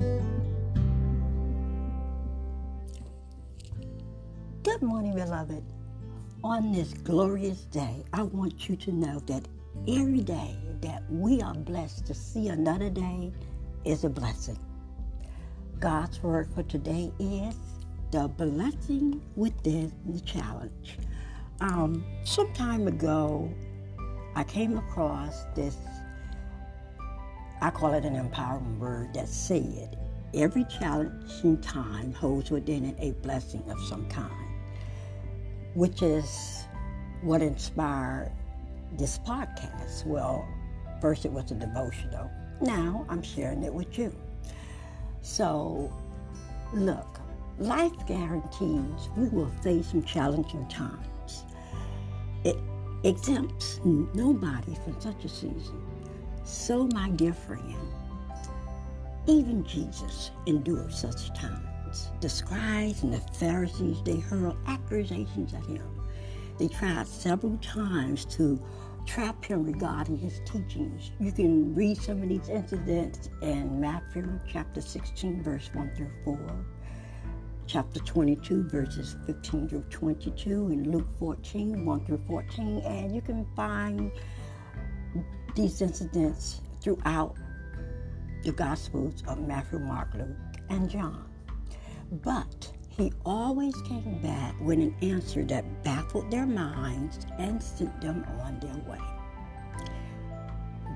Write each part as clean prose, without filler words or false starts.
Good morning, beloved. On this glorious day, I want you to know that every day that we are blessed to see another day is a blessing. God's word for today is the blessing within the challenge. Some time ago, I came across this, I call it an empowering word, that said, every challenging time holds within it a blessing of some kind, which is what inspired this podcast. Well, first it was a devotional. Now I'm sharing it with you. So, look, life guarantees we will face some challenging times. It exempts nobody from such a season. So, my dear friend, even Jesus endured such times. The scribes and the Pharisees, they hurled accusations at him. They tried several times to trap him regarding his teachings. You can read some of these incidents in Matthew chapter 16, verse 1 through 4, chapter 22, verses 15 through 22, and Luke 14, 1 through 14, and you can find these incidents throughout the Gospels of Matthew, Mark, Luke, and John. But he always came back with an answer that baffled their minds and sent them on their way.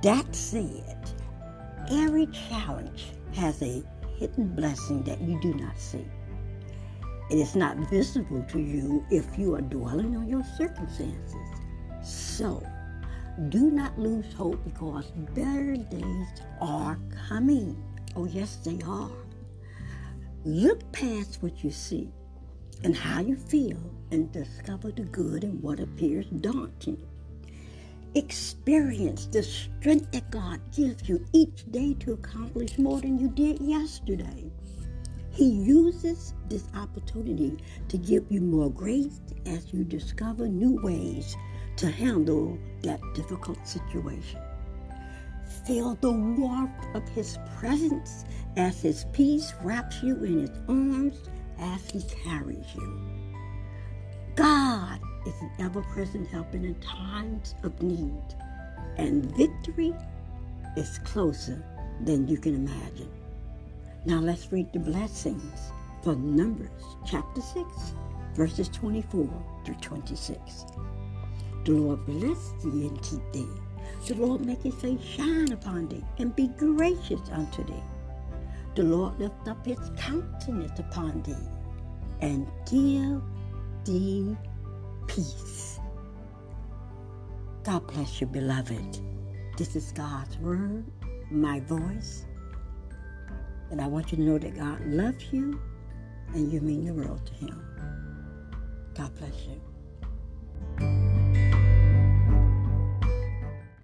That said, every challenge has a hidden blessing that you do not see. It is not visible to you if you are dwelling on your circumstances. So, do not lose hope, because better days are coming. Oh, yes, they are. Look past what you see and how you feel and discover the good in what appears daunting. Experience the strength that God gives you each day to accomplish more than you did yesterday. He uses this opportunity to give you more grace as you discover new ways to handle that difficult situation. Feel the warmth of His presence as His peace wraps you in His arms as He carries you. God is an ever-present help in times of need, and victory is closer than you can imagine. Now let's read the blessings for Numbers chapter 6, verses 24 through 26. The Lord bless thee and keep thee. The Lord make His face shine upon thee and be gracious unto thee. The Lord lift up His countenance upon thee and give thee peace. God bless you, beloved. This is God's word, my voice. And I want you to know that God loves you and you mean the world to Him. God bless you.